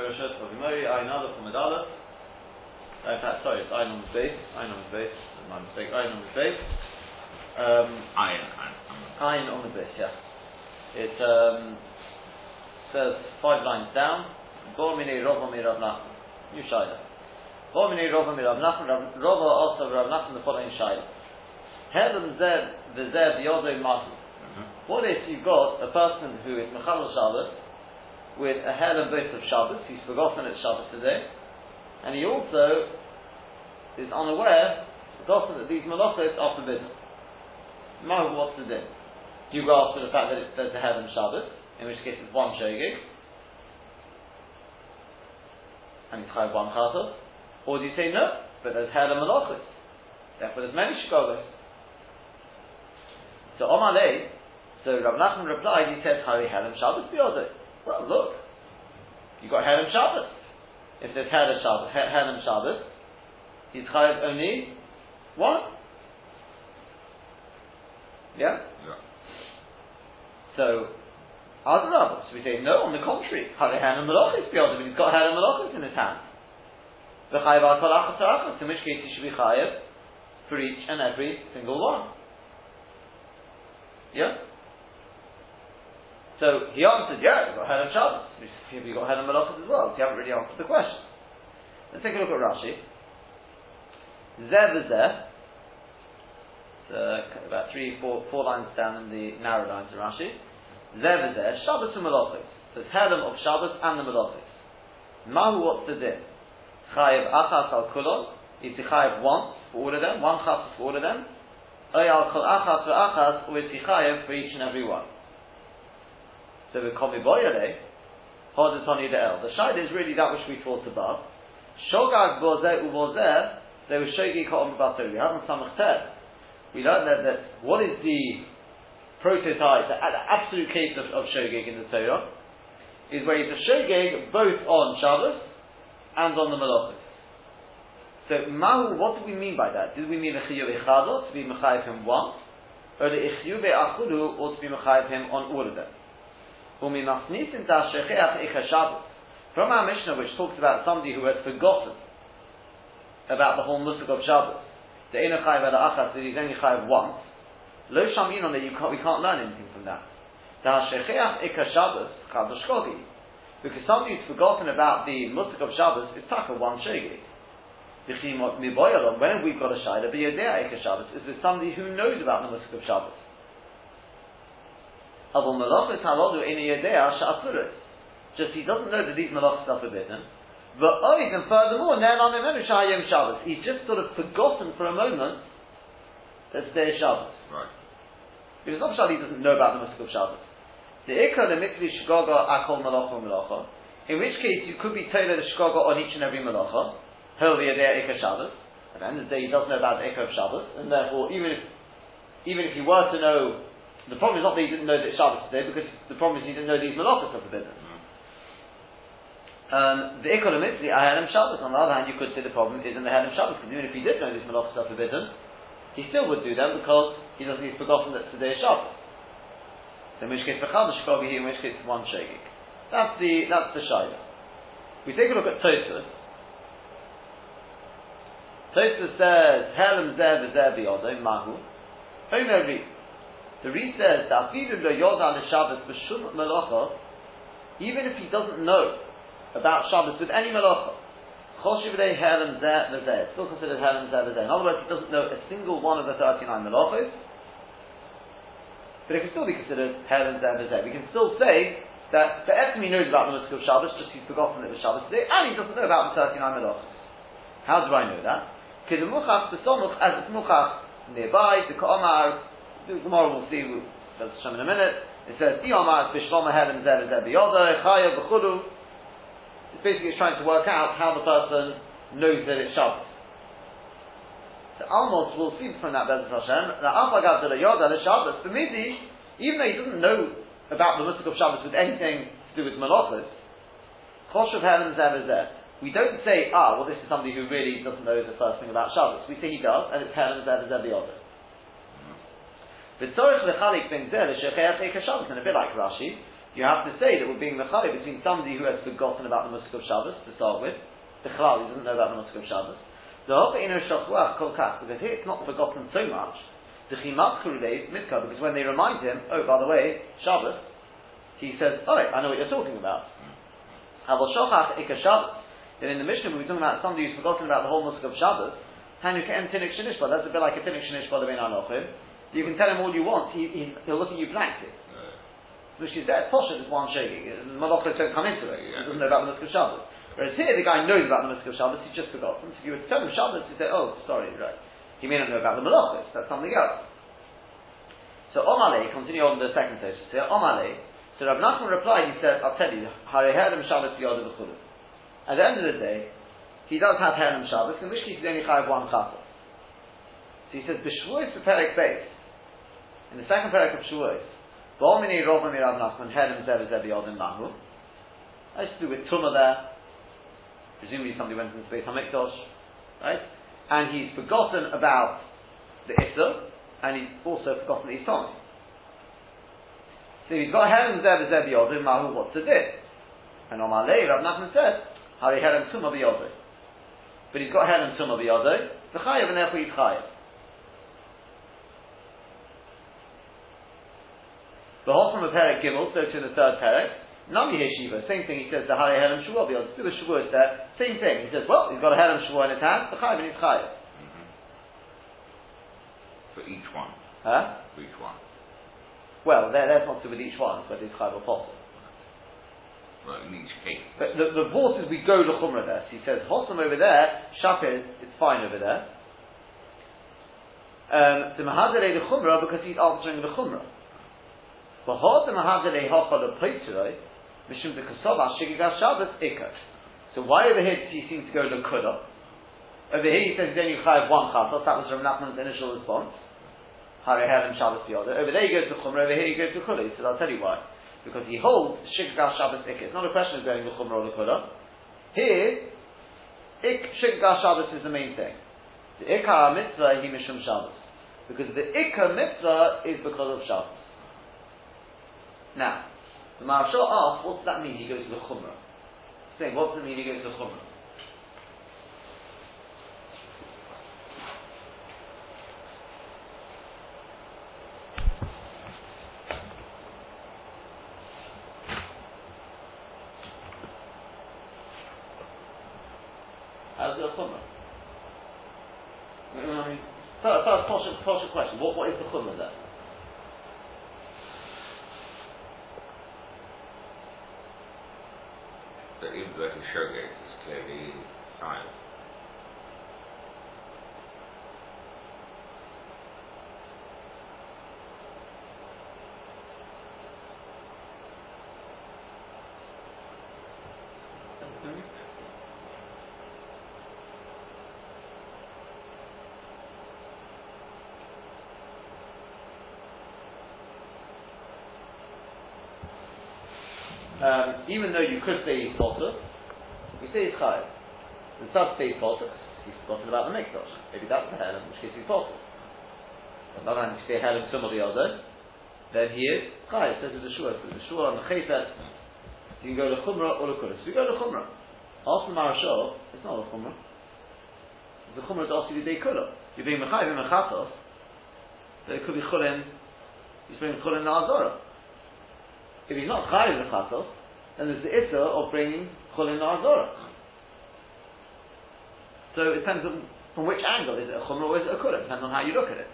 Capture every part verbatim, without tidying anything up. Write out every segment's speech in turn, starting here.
Bereshit or Gemari, Ayin Aleph or Medalef. In fact, sorry, it's Ayin on the base. Ayin on the base. My mistake. Ayin on the base. Um, Ayin, Ayin, Ayin on the base. Yeah. It um, says five lines down. Bormini Rova mi Rav Nachman. New Shaila. Bormini Rova mi Rav Nachman. Rova also Rav Nachman. The following Shaila. Heaven zeb v'zeb yodo masu. What if you've got a person who is mechalal Shabbos with a head and both of Shabbos? He's forgotten it's Shabbos today, and he also is unaware, forgotten that these malachos are forbidden. Now what's the din? Do you go after the fact that it's said to heaven Shabbos, in which case it's one shogeg, and it's chayav one chazos, or do you say no, but there's head and malachos, therefore there's many shogegos? So Omalei, so Rav Nachman replied, he says, Hari Herem Shabbos Biyodeh. Well, look, you got Herem Shabbos. If there's Herem Shabbos, Herem Shabbos, he's chayav only one. Yeah? Yeah. So, Adarab, so we say, no, on the contrary, Hari Herem Melachis Biyodeh, but he's got Herem Melachis in his hand. V'chayav al-kol achas arachas, in which case he should be chayav for each and every single one. Yeah? So he answered, yeah, you've got Herem Shabbos. You've got Herem Melachos as well, so you haven't really answered the question. Let's take a look at Rashi. Zeh v'zeh. It's uh, about three, four, four lines down in the narrow lines of Rashi. Zeh v'zeh, Shabbos and Melachos. So it's Herem of Shabbos and the Melachos. Mahu what's the din? Chayev achas al kulon. Is he chayev once for all of them? One chas for all of them? Oyal kol achas v'achas, or is he chayev for each and every one? So we call me boyale, hod etoni de'el. The shayla is really that which we taught above. Shogag bozeh ubozeh, they were shogi ka'om b'bato. We haven't samach ted. We learned that, that what is the prototype, the, the absolute case of, of shogig in the Torah, is where he's a shogig both on Shabbos and on the Melachos. So, Mahu, what do we mean by that? Did we mean Echiyub Echadot, to be Mechayiv him once, or Echiyub Echaduhu, or to be Mechayiv him on all of them? From our Mishnah, which talks about somebody who had forgotten about the whole Musuk of Shabbos, the Eino Chayiv Ela Achas, that he's only Chayiv once, Lo Shamin on it, you can't, we can't learn anything from that. Because somebody who's forgotten about the Musuk of Shabbos is Taka one Shogeg. When have we got a shayla b'yodea eika Shabbos? Is there somebody who knows about the Musuk of Shabbos? Avol malachos halodu eina yodea she'asuros. Just he doesn't know that these malachos are forbidden. But oh, and furthermore, ne'elam memenu shehayom Shabbos. He's just sort of forgotten for a moment that today is Shabbos. Right. It was not shayla he doesn't know about the Musuk of Shabbos. De'ikah le'mitzli shgoga akol malacha malacha. In which case, you could be tailored a shgoga on each and every malacha. At the end of the day, he doesn't know about the Eka of Shabbos, and therefore, even if even if he were to know, the problem is not that he didn't know that it's Shabbos today, because the problem is he didn't know these malachos are forbidden. The Eka of Mitzli, Ahelim Shabbos. On the other hand, you could say the problem is in the Ahelim Shabbos, because even if he did know these malachos are forbidden, he still would do them because he doesn't he's forgotten that today is Shabbos. So in which case, in which case, one shogeg. That's the that's the shayla. We take a look at Tosfos. Tosfos says, Herem zeh v'zeh b'yodeh, mahu. Omer Ri. The Ri says, Afilu lo yodah l'Shabbos b'shum melacha, even if he doesn't know about Shabbos with any melacha, choshev lei herem zeh v'zeh. It's still considered herem zeh v'zeh. In other words, he doesn't know a single one of the thirty-nine melachos, but it can still be considered herem zeh v'zeh. We can still say that the Etzim he knows about the Musuk of Shabbos, just he's forgotten it was Shabbos today, and he doesn't know about the thirty-nine melachos. How do I know that? Because the muchach, the somuch, as it's muchach nearby, the ka'omar, the Gemara will see, we'll show in a minute, it says, di'omar, b'shvoma herem zeh v'zeh b'yodeh, chaya b'chudu. It's basically trying to work out how the person knows that it's Shabbos. So almost we'll see from that, Bezat Hashem, that afagav de la yodah the Shabbos, for Midi, even though he doesn't know about the Musuk of Shabbos with anything to do with malachos, choshev herem zeh v'zeh. We don't say, ah, well, this is somebody who really doesn't know the first thing about Shabbos. We say he does, and it's Herem Zeh V'zeh B'yodeh. But Tzorich L'chalik Ben Zeh L'Shechayach Eika Shabbos, and a bit like Rashi, you have to say that we're being mechaleh between somebody who has forgotten about the Musaf of Shabbos to start with, the Chalal, who doesn't know about the Musaf of Shabbos, the Hopa'inu Shachwach Kol Kach, because here it's not forgotten so much, the Chimak Kurulei Mitka, because when they remind him, oh, by the way, Shabbos, he says, oh, I know what you're talking about. Avol Shochach Ika Shabbos, then in the Mishnah we're talking about somebody who's forgotten about the whole Musaf of Shabbos, Hanukkah and Tinnik Shinishba, that's a bit like a Tinnik Shinishba, the Ben Anochim. You can tell him all you want, he, he, he'll look at you blankly. Which is there, Poshet is one shaking. The Malachos don't come into it. He doesn't know about the Musaf of Shabbos. Whereas here, the guy knows about the Musaf of Shabbos, he's just forgotten. So if you were to tell him Shabbos, he'd say, oh, sorry, right. He may not know about the Malachos, that's something else. So Omale, continue on the second page. So Omale, so Rav Nachman replied, he said, I'll tell you, Harei Herem Shabbos Yod V'Chulu. At the end of the day, he does have Herem Shabbos, in which case he's only chayav one chatos. So he says, B'Shavuos Perek Beis. In the second Perek of Shavuos, Ba'omini Rova Mirav Nachman Herem Zeb Zeb Yodim Mahu. I used to do with Tumah there. Presumably somebody went into the Beis Hamikdash, right? And he's forgotten about the Isser, and he's also forgotten the Isser. So he's got Herem Zeb Zeb Yodim Mahu. What's the diff? And Omar Lei Rav Nachman says, Hari Herem Tumah B'Yodai. But he's got Herem Tumah B'Yodai. The Chayav and therefore he's Chayav. The Hoffman of Perek Gimel, so to the third Perek, Nami Yeshiva, same thing, he says, the Hare Herem Shavua, B'yod, the Shavua is there, same thing, he says, well, he's got a Herem Shavua in his hand, the Chayav in his Chayav. Mm-hmm. For each one. Huh? For each one. Well, there, that's not to do with each one, but it's Chayav Apostle. Well, in each case. But the, the voice is, we go to Chumra there, so he says, Hoffman over there, Shapir, it's fine over there. Um, the Mahadere the Chumra, because he's answering the Chumra. But the Mahadele Hochal Poitoi, Mishum the Kasova Shigigas Shabbos Ikat. So why over here does he seem to go to Kudah? Over here he says he's only chayav one chatos. That was Rav Nachman's initial response. Hare Herem Shabbos Yodah. Over there he goes to Chumra. Over here he goes to Kudah. He says, I'll tell you why. Because he holds Shigigas Shabbos Ikat. It's not a question of going to Chumra or to Kudah. Here, Ik Shigigas Shabbos is the main thing. The Ikar Mitzvah he Mishum Shabbos, because the Ikar Mitzvah is because of Shabbos. Now, the Maharshal asks, what does that mean he goes to the Chumrah? Saying, what does it mean he goes to the Chumrah? How's the Chumrah? I mean, first, first, first question, what, what is the Chumrah there? That even though he showgates, is clearly time. Um, even though you could say he's potter, you say he's chayav. And some say he's potter, he's forgotten about the mikdash. Maybe that's the helen, in which case he's potter. On the other hand, if you say helen some of the other, then he is chayav. So it's the shua, so the shua on the chesed. So you can go to Chumrah or to Kudah. So you go to Chumrah. Ask the Maharshal, it's not a Chumrah. The Chumrah is asking you to day Kudah. You're being mechayav in mechatos, so it could be chulin, he's bringing chulin na'azorah. If he's not chayav in the chatos, then there's the issa of bringing chulin na'azorah. So it depends on from which angle. Is it a chumrah or is it a kulah? It depends on how you look at it.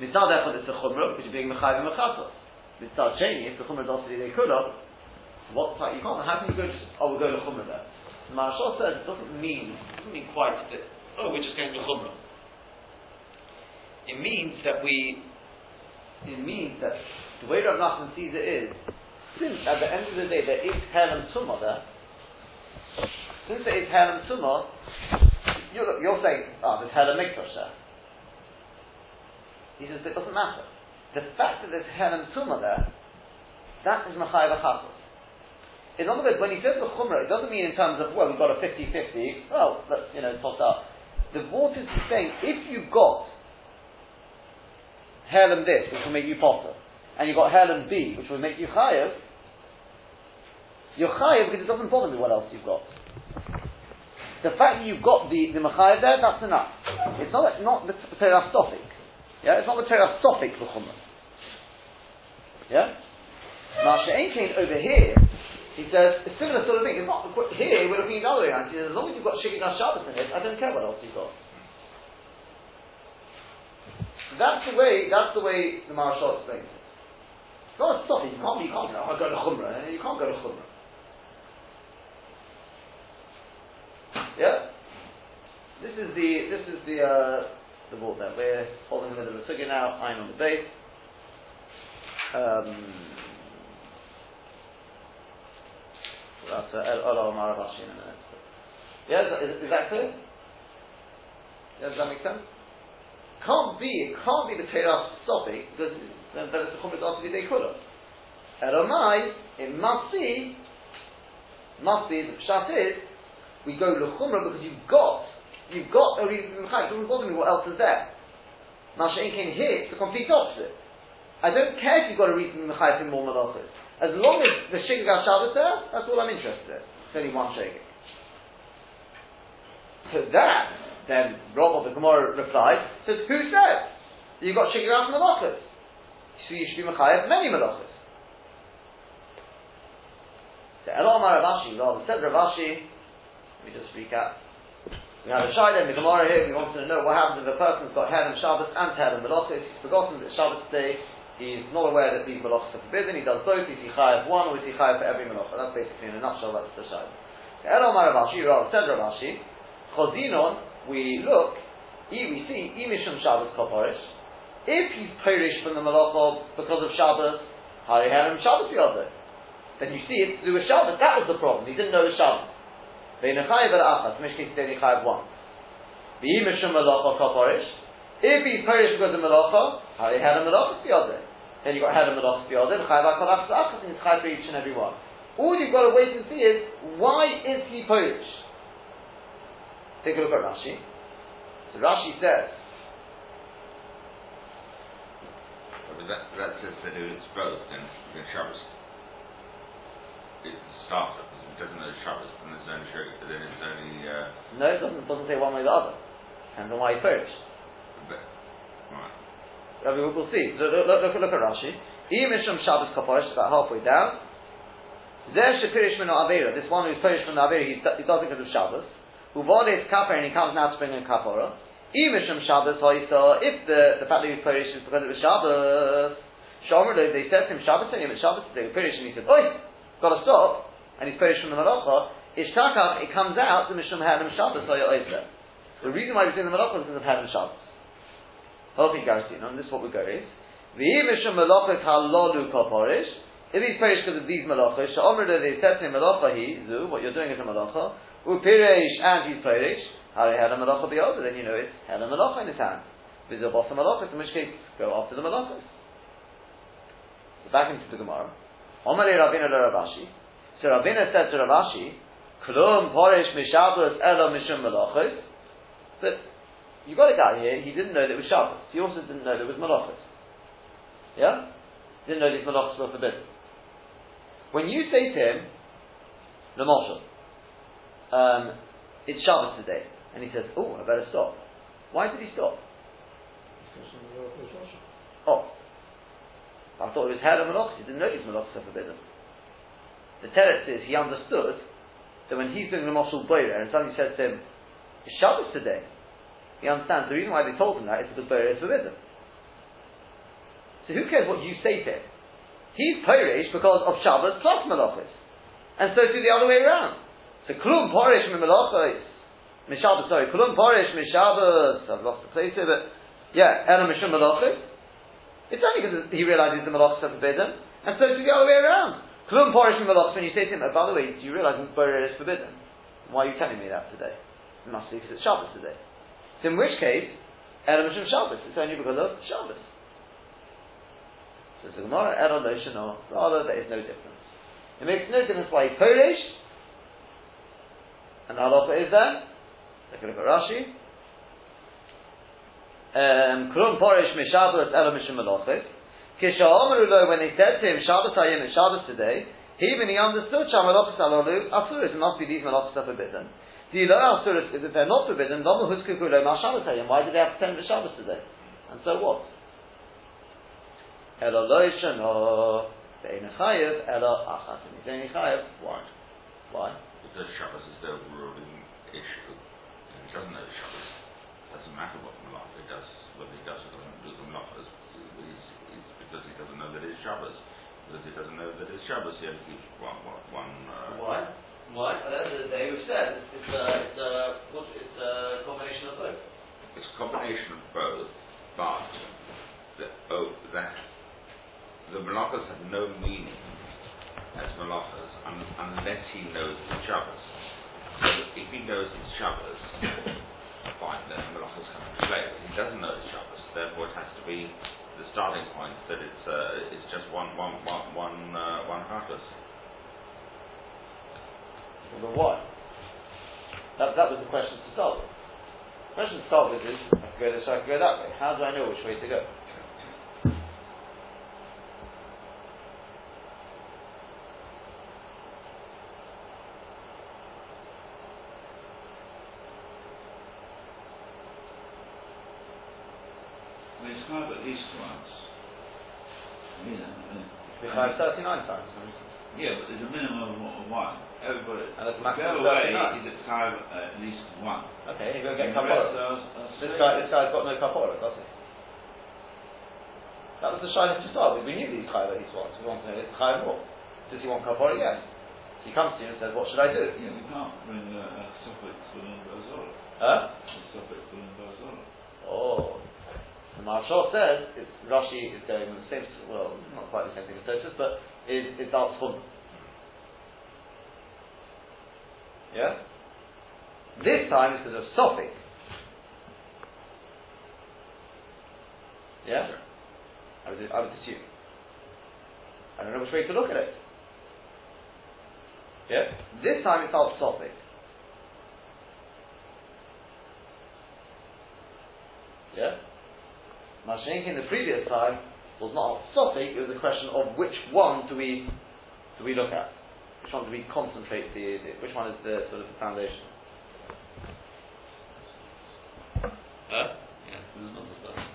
Mitzad echad it's a chumrah because you're being mechayav in the chatos. Mitzad sheni, if the chumrah is also the kulah, what type you can't? How can you go just, oh, we'll go to chumrah there? The Maharshal says it doesn't mean, it doesn't mean quite that, oh, we're just going to chumrah. It means that we, it means that the way Rav Nachman sees it is, since at the end of the day there is Herem Tumah there, since there is Herem Tumah, you're, you're saying, ah, oh, there's Herem Mikdash there. He says, it doesn't matter. The fact that there's Herem Tumah there, that is Mechayev HaChatos. In other words, when he says the Chumrah, it doesn't mean in terms of, well, we've got a fifty-fifty, well, let's, you know, toss up. The voice is saying, if you got Herem this, which will make you potter, and you got Herem B, which will make you Chayev, You're chayav because it doesn't bother me what else you've got. The fact that you've got the, the mechayev there, that's enough. It's not not the terastophic. Yeah, it's not the terastophic b'chumah. Yeah? Now, She'en Kain over here, he says, it's similar sort of thing. It's not, here, we're looking at the other way around. He says, as long as you've got Shikik HaShabbos in it, I don't care what else you've got. That's the way, that's the way the Maharshal explains it. It's not a stopping, you can't, you can't go, oh, go to Khumrah, you can't go to Khumrah. Yeah? This is the, this is the, uh, the board that we're holding in the middle of the sukkah now, iron on the base. Um, that's Ola Omar Rashi in a minute. Yeah, is, is that clear? Yeah, does that make sense? Can't be, it can't be the Torah stopping, because then it's the Chumrah Dati Dei Kula. Eromai, it must be, must be, the Pshat is, we go to Chumrah because you've got, you've got a reason to be Mechai, it doesn't bother me what else is there. Now She'en Kain here, it's the complete opposite. I don't care if you've got a reason to be Mechai for more malachos. As long as the Shikik HaShabbos is there, that's all I'm interested in. It's only one Shikik. So that, then Rob of the Gemara replies, says, who says? You got Shikik out from Malachos. So you should be Mechayev many Malachos. So Elo Amar Rav Ashi, rather said Rav Ashi, let me just recap. We have a Shaila in the Gemara here, we want to know what happens if a person's got hair in Shabbos and hair in Malachos. He's forgotten that Shabbos today, he's not aware that these Malachos are forbidden, he does both, is he Chayev one or is he Chayev for every Malachos? That's basically in a nutshell, that's the Shaila. So Elo Amar Rav Ashi, rather said Rav Ashi, Chozinon, we look, we see, Imishum Shabbos Koporish. If he's perished from the Malacha because of Shabbos, Hari Harim Shabbos the other, then you see it's to do with Shabbos. That was the problem. He didn't know the Shabbos. Ve'nechayev al-achas, Mishkei Senechayev one. Ve'imishum Malacha Koporish. If he's perished because of Malacha, Hari Harim Malachas the other, then you've got Harim Malachas the other, Chayev al-achas al-achas, and it's Chayev for each and every one. All you've got to wait and see is, why is he perished? Take a look at Rashi. So Rashi says, well, that, that says that it is both, then, then Shabbos it starts up, it doesn't know Shabbos, then there's only Shabbos, then it's only... Uh, no, it doesn't, doesn't say one way or the other. Depends on why he perished. Right. I mean, we'll see. Look, look, look, look at Rashi. Imishum Shabbos Kaporesh, about halfway down. There Shepirish Min Avera, this one who's perished from the Avera, he, he does it because of Shabbos. Uvode is kapper, and he comes now to bring in kapora. Imishum Shabbos hoysa. If the the fact that he was perish is because it was Shabbos, Shomer they said to him Shabbos, and he was Shabbos today, perish, and he said, "Oi, gotta stop," and he's perished from the malacha. Ishtakach, it comes out the mishum harim Shabbos hoysa. The reason why we're doing the malacha is because of harim Shabbos. Healthy garsin, and this is what we go is v'imishum malachas halalu kaporish. If he's perished because of these malachas, Shomer they said to him malacha he zu. What you're doing is a malacha. Upireish and he's Pirish, how he had a malacha be over, then you know it's had a malacha in his hand. Vizabasa malachas, in which case, go after the malachas. So back into the Gemara. Omari Ravina to Rav Ashi. So Ravina said to Rav Ashi, Klum Pirish Mishabas Ela Mishum Malachas. But you got a guy here, he didn't know that it was Shabbos. He also didn't know that it was malachas. Yeah? Didn't know these malachas were forbidden. When you say to him, L'moshel, Um, it's Shabbos today, and he says, "Oh, I better stop." Why did he stop? Oh, I thought it was Harim Malachos. He didn't know these Malachos are forbidden. The teretz is he understood that when he's doing the Moshul Boira, and somebody says to him, "It's Shabbos today," he understands the reason why they told him that is because Boira is forbidden. So who cares what you say to him? He's Pirish because of Shabbos plus Malachos, and so do the other way around. So Klum Porish Mimalachos Mishabas, sorry, Klum Porish Mishabas, I've lost the place here, but yeah, Ela Mishum Malachos. It's only because he realizes the Malachos are forbidden, and so it's the other way around. Klum Porish Mimalachos, when you say to him, oh, by the way, do you realize that Borer is forbidden? Why are you telling me that today? It must be because it's Shabbos today. So in which case, Ela Mishum Shabbos, it's only because of Shabbos. So it's the Gemara, Ela Lo Shano, rather there is no difference. It makes no difference why he's Porish. And the halacha is there. Take a look at Rashi. Klum Porish Mishabas Ela Mishum Malachos. Kisha Omeru Lo, when they said to him, Shabbos Hayim, it's Shabbos today. Even he understood Shamalopis alalu asuris and not be these malopis are forbidden. The low asuris is if they're not forbidden, Lama Huskukulo Mashabatayim, why do they have to send the Shabbos today? And so what? Elo Loishano Beinachayev Elo Achas and he's only chayev. Why? Why? Because Shabbos is the ruling issue. And he doesn't know Shabbos. It doesn't matter what malach he does, whether he does or doesn't do the malach, it's because he doesn't know that it's Shabbos. Because he doesn't know that it's Shabbos, he has to use one. one uh, Why? Why? At the end of the day, we've said it's, it's, uh, it's, uh, it's uh, a combination of both. It's a combination of both, but the, oh, that the malachas have no meaning as malachas un, unless he knows the Shabbos. So if he knows it's Shabbos, fine, then the malachas come into play. But he doesn't know it's Shabbos, therefore it has to be. The starting point that it's uh, it's just one one one one uh, one heartless. Well, the why? That that was the question to start with. The question to start with is I can go this way, I can go that way. How do I know which way to go? thirty-nine times. Yeah, but there's a minimum of one. Everybody. And that's maximum away, thirty-nine. He's at time uh, at least one. Okay, he's going to get kapora. This guy, this guy's got no kapora, does he? That was the shyness to start with. We knew these chayla he's one. So we want to know it's chayla more. Does he want kapora? Yes. He comes to you and says, "What should I do?" Yeah, we can't bring a suffix within Barzol. Huh? A suffix within Barzol. Oh. The Maharshal says it's, Rashi is going with the same, well, not quite the same thing as Tosfos, but it, it's out from. Yeah? This time it's because of Sophic. Yeah? Sure. I would, I would assume. I don't know which way to look at it. Yeah? This time it's out Sophic. Yeah? Mashenki in the previous time was not Sophic, it was a question of which one do we do we look at? Which one do we concentrate the, the which one is the sort of the foundation? Huh? Yeah, this is not the stuff. No,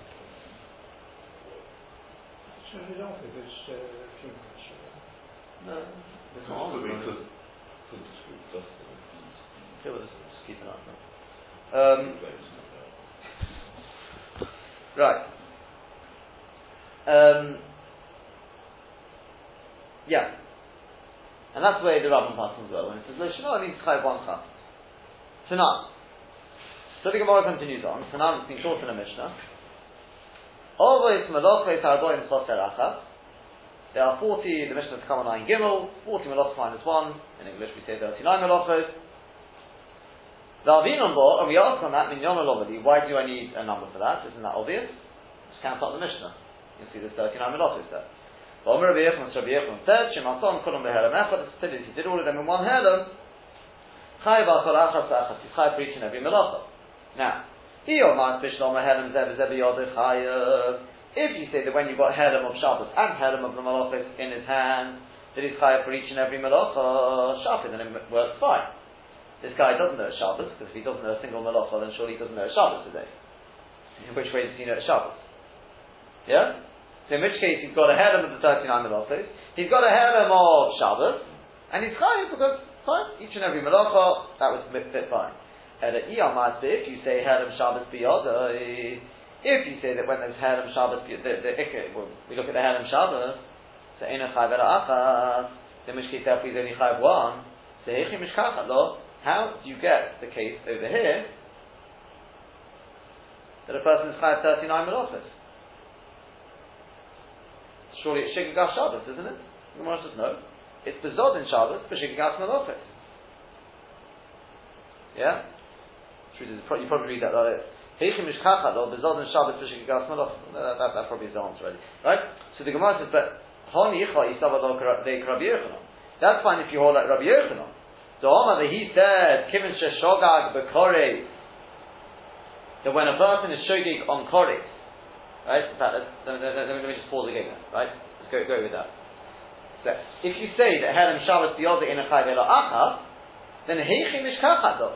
it's not the reason. Okay, we'll just, just keep it up now. Um Right. Um, yeah, and that's where the Rambam passes as well. When it says "Leishno," it means chayav one chas. Tanan. So the Gemara continues on. Tanan has been taught in a Mishnah. Always malachos harboim chaser achas. There are forty. The Mishnah has come on nine gimel. Forty malachos minus one. In English, we say thirty-nine malachos. The Ravina and we ask on that minyan alovadi. Why do I need a number for that? Isn't that obvious? Just count out the Mishnah. You can see there's thirty-nine melachos there. But Omer Rabbi Yochanan Rabbi Yochanan said, "Shematzon kolam behelam echad." It's silly if you did all of them in one helam. Chayav al achas achas. He's chayav for each and every melacha. Now, Iyo ma'at bishlam helam zev zev yodeh chayav. If you say that when you got helam of Shabbos and helam of the melachos in his hand, that he's chayav for each and every melacha Shabbos, then it works fine. This guy doesn't know Shabbos, because if he doesn't know a single malacha, then surely he doesn't know Shabbos today. In which way does he know Shabbos? Yeah? So in which case he's got a helam of the thirty-nine malachos, he's got a helam of Shabbos, and he's chayav because fine, each and every malacha, that was fit fine. If you say helam Shabbos biyada, if you say that when there's helam Shabbos, the, the, the, well, we look at the helam Shabbos, so in which case therefore he's only chayav one, so hechi mishkachat lo. How do you get the case over here that a person is chayav thirty-nine malachos? Surely it's shigagah Shabbos, isn't it? The Gemara says no. It's bezod in Shabbos, but shigagah malachos. Yeah? You probably read that like this. Heichem ishkachad or bezod in Shabbos, but shigagah malachos. That probably is the answer already. Right? So the Gemara says, but honi yichva yisavad lo de Rabbi Yochanan. That's fine if you hold like Rabbi Yochanan. So Omar, he said, Kiven sheshogag b'koreis, that when a person is shogig on koreis, right? In fact, let me, let me just pause again there, right? Let's go, go with that. So if you say that Herem Shabbos Biyodeh in a Chai Vela Acha, then Heichi Mishkacha Do.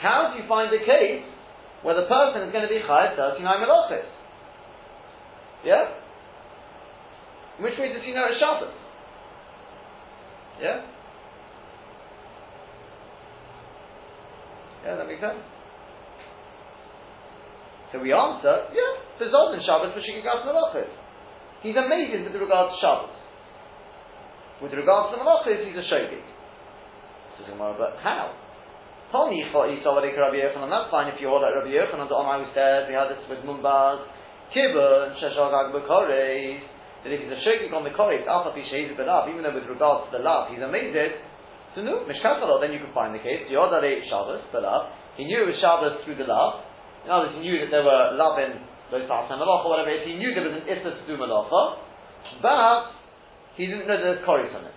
How do you find a case where the person is going to be Chai of thirty-nine Melachos? Yeah? Which means if you know it's Shabbos. Yeah? Yeah, that makes sense. So we answer, yeah, there's Zod in Shabbos for Shikigas Melachos. He's amazing with regard to Shabbos. With regards to the Malachos, he's a shogeg. So, but how? That's fine if you're like Rabbi Yochanan, the Omai who said, we had this with Mumbaz, Kibbutz, Sheshagag B'Koreis, that if he's a shogeg on the Koreis, Alpha Pishayz B'Lav, even though with regards to the Lav, he's amazed, so no, Mishkatalo, then you can find the case, Yodare Shabbos B'Lav, he knew it was Shabbos through the Lav, in others he knew that there were Lav in those parts of Malacha, whatever it is, he knew there was an Issa to do Malacha, but he didn't know there was koris on it.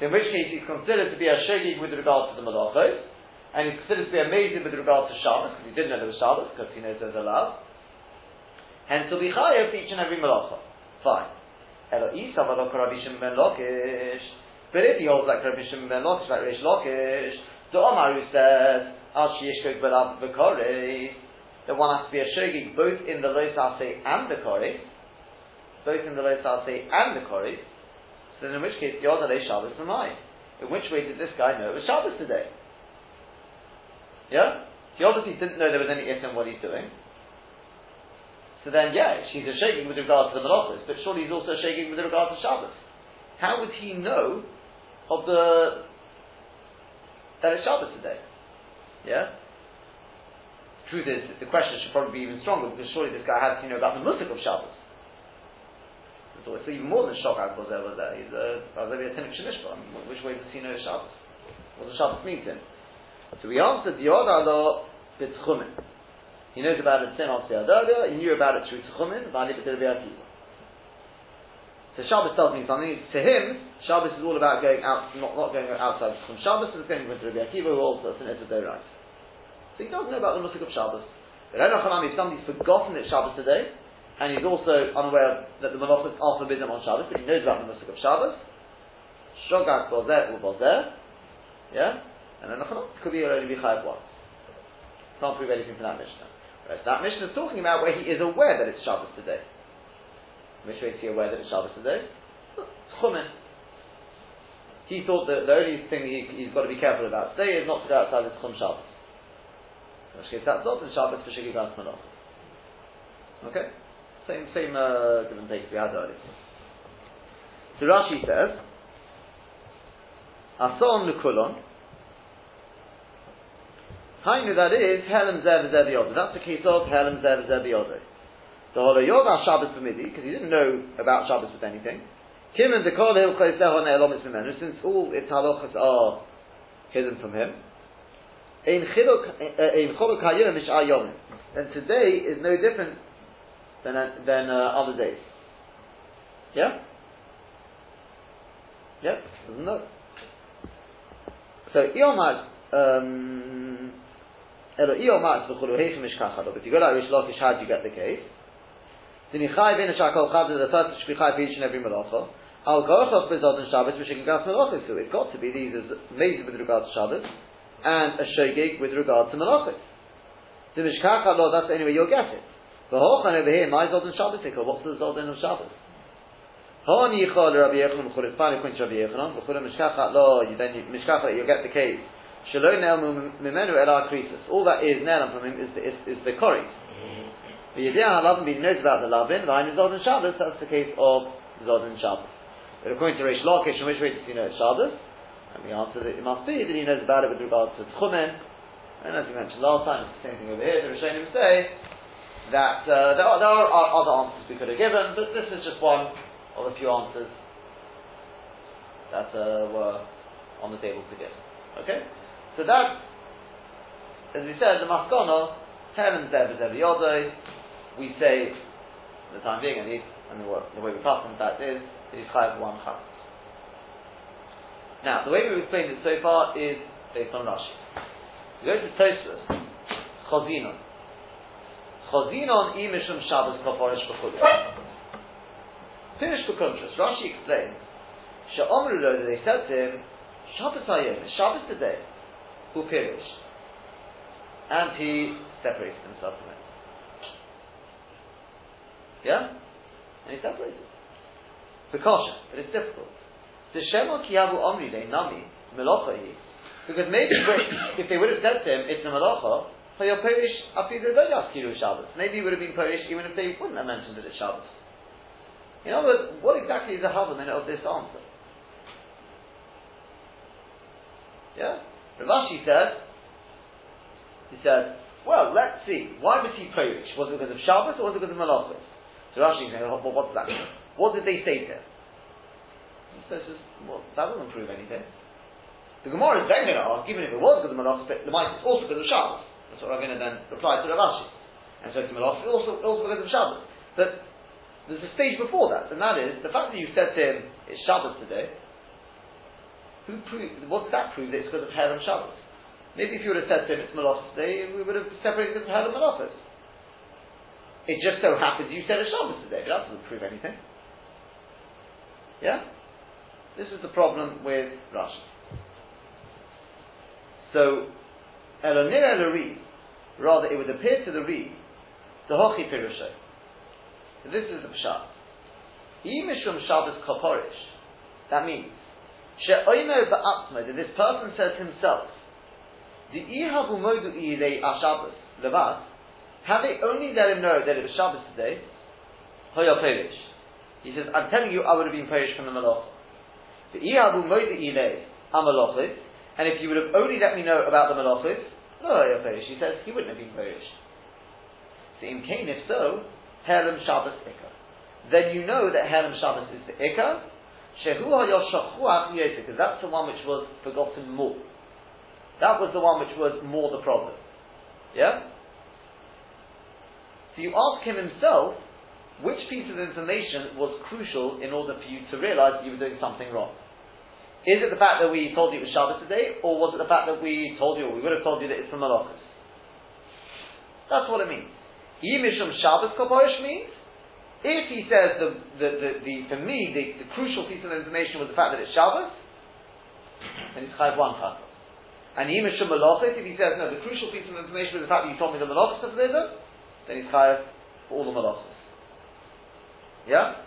So in which case he's considered to be a shogeg with regard to the malachos, and he's considered to be amazing with regard to Shabbos, because he didn't know there was Shabbos, because he knows there's a love. Hence he'll be chayav for each and every malacha. Fine. Elo isav alok Rabbi Shimon ben Lakish. But if he holds like Rabbi Shimon ben Lakish, like Reish Lakish, the Omar who says, al sheyishkog belav v'koris, that one has to be a shogeg both in the lo saseh and the koris, both in the lo saseh and the koris, then in which case, Yodalei Shabbos Mamai. In which way did this guy know it was Shabbos today? Yeah? He obviously didn't know there was any issue in what he's doing. So then, yeah, she's a shaking with regard to the Malachos, but surely he's also shaking with regard to Shabbos. How would he know of the... that it's Shabbos today? Yeah? The truth is, the question should probably be even stronger, because surely this guy has to know about the Musik of Shabbos. So it's even more than Shokag Bozer was there. He's a Tinnik Shanishba. Which way does he know Shabbos? What does Shabbos mean to him? So we answered, Yodalo B'Tchumin. He knows about it ten after earlier. He knew about it through Tchumin, Vali B'Til B'Akiva. So Shabbos tells me something. To him, Shabbos is all about going out, not, not going outside from Shabbos, and it's going with Rabbi Akiva, who also has an Etzador right. So he doesn't know about the Musik of Shabbos. But I don't know if somebody's forgotten that Shabbos today, and he's also unaware that the Malachos are forbidden on Shabbos, but he knows about the Musik of Shabbos. Shogag Bozer or Bozer. Yeah? And then it could be already be Chayav once. Can't prove anything from that Mishnah. Whereas that Mishnah is talking about where he is aware that it's Shabbos today. In which way is he aware that it's Shabbos today? Tchumen. He thought that the only thing he, he's got to be careful about today is not to go outside the Tchum Shabbos. In which case that's not in Shabbos for Shigigas Malachos. Okay? Same, same uh, give and take we had earlier. So Rashi says, Ason Lukulon. Hainu, that is, Helem Zev Zev Yodah. That's the case of Helem Zev Zev Yodah. The Holo Yodah Shabbos B'midi, because he didn't know about Shabbos with anything. Kim and the Kol Hil Chayzeh Hon Elomis B'menu, since all its halachas are hidden from him. Ein Cholok Hayom Ish Ayomim. And today is no different than, than uh, other days. Yeah? Yeah? Doesn't look. So, Iomad, um, Iomad, if you go like Reish Lakish, how do you get the case? Then you chai v'in ha'shakol chavda, the first should be chai for each and every malacha. Al gorchov b'zod and Shabbos, which you can gas malachos. So, it's got to be these as amazing with regard to Shabbos, and a shogeg with regard to malachos. The mishkacha lo, that's the only way you'll get it. The Hochan over here, my Zolden Shabbos, what's the Zolden of Shabbos? Honi Chol Rabbi Yochanan, Mechurah Pani Quinch Rabbi Yochanan, Mechurah Mishkacha, Lo, you then Mishkacha, you'll get the case. Shalom Ne'el Mimenu Elah Krisus. All that is Ne'elam from him is the, is, is the Kori. The Yediah HaLavin, he knows about the Lavin, Vayin Zolden Shabbos, that's the case of Zolden Shabbos. But according to Reish Lakish, in which way does he know it's Shabbos? And we answer that it must be that he knows about it with regard to Tchumen. And as we mentioned last time, it's the same thing over here, the Rishonim say, that uh, there, are, there are other answers we could have given, but this is just one of a few answers that uh, were on the table to give. Okay? So that, as we said, the Maskana, Helen Zev is every other, we say, for the time being at least, and the, the way we pass on that is, it is Chayav one Chayav. Now, the way we've explained it so far is based on Rashi. We go to Tosfos, Chazinon. Chazinon imishum Shabbos kafarish b'chudah. Finish b'kuntras. Rashi explains, She'omru lo, they said to him, Shabbos hayom, it's Shabbos today, who perish. And he separated himself from it. Yeah? And he separated. The caution, but it's difficult. Because maybe if they would have said to him, it's a melacha, maybe it would have been Polish even if they wouldn't have mentioned that it's Shabbos. In other words, what exactly is the havamin of this answer? Yeah? Rav Ashi said, he said, well, let's see, why was he Polish? Was it because of Shabbos or was it because of Malachos? So Rav Ashi said, well, what's that? What did they say to him? So it's just, well, that doesn't prove anything. The Gemara is then going to ask, even if it was because of Malachos, but the might is also because of Shabbos. That's what I'm going to then reply to Rav Ashi. And so to Malachos, also, also because of Shabbos. But there's a stage before that, and that is the fact that you said to him, it's Shabbos today. Who proved, what did that prove? That it's because of Her and Shabbos. Maybe if you would have said to him, it's Malachos today, we would have separated it from Her and Malachos. It just so happens you said it's Shabbos today, but that doesn't prove anything. Yeah? This is the problem with Rashi. So, Elonira Lari, rather it would appear to the Reed, the Hochi Pirusha. This is the Pshat. Imishum Shabbos Kaporish. That means, She'oimer Ba'atma, that this person says himself, the Ihabu Modu Ilei Ashabas, Levat, have they only let him know that it was Shabbos today? Hoya Perish. He says, I'm telling you, I would have been Perish from the Malachos. The Ihabu Modu Ilei Amalachos. And if you would have only let me know about the Malachos, no, you're Perish. He says he wouldn't have been Perish. So in Cain, if so, Herem Shabbos Ikka. Then you know that Herem Shabbos is the Ikka. Shehu HaYoshachuach Yosef, because that's the one which was forgotten more. That was the one which was more the problem. Yeah? So you ask him himself, which piece of information was crucial in order for you to realize you were doing something wrong? Is it the fact that we told you it was Shabbos today, or was it the fact that we told you, or we would have told you that it's from Malachos? That's what it means. Yimishum Shabbos Kobosh means, if he says, the, the, the, the, for me, the, the crucial piece of information was the fact that it's Shabbos, then it's Chayv one Chayv. And Yimishum Malachos, if he says, no, the crucial piece of information was the fact that you told me the Malachos have delivered, then it's Chayv for all the Malachos. Yeah?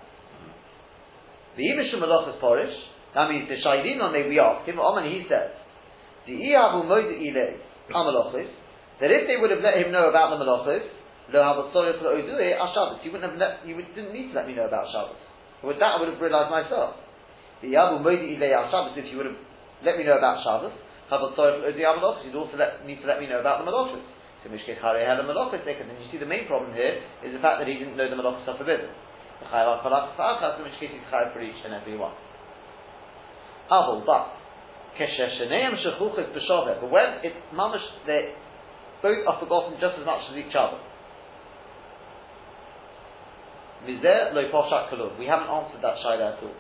The Yimishum Malachos Porish, that means the Shaydin on day we asked him, and he says, the Iyahu Moed Ilei Amalachos, that if they would have let him know about the Malachos, Lo Habatzoriyot Lo Odue Ashabbos, you wouldn't have let, you would, didn't need to let me know about Shabbos. With that, I would have realized myself. The Iyahu Moed Ilei Ashabbos, if you would have let me know about Shabbos, Habatzoriyot Lo Odue Amalachos, you'd also let, need to let me know about the Malachos. So Mishkei Charei had the Malachos, and you see the main problem here is the fact that he didn't know the Malachos are forbidden. The Chayvach Malachos Achas, in which case he's Chayv for each and every one. Aval, but but when it's mamash, they both are forgotten just as much as each other. We haven't answered that shayla at all.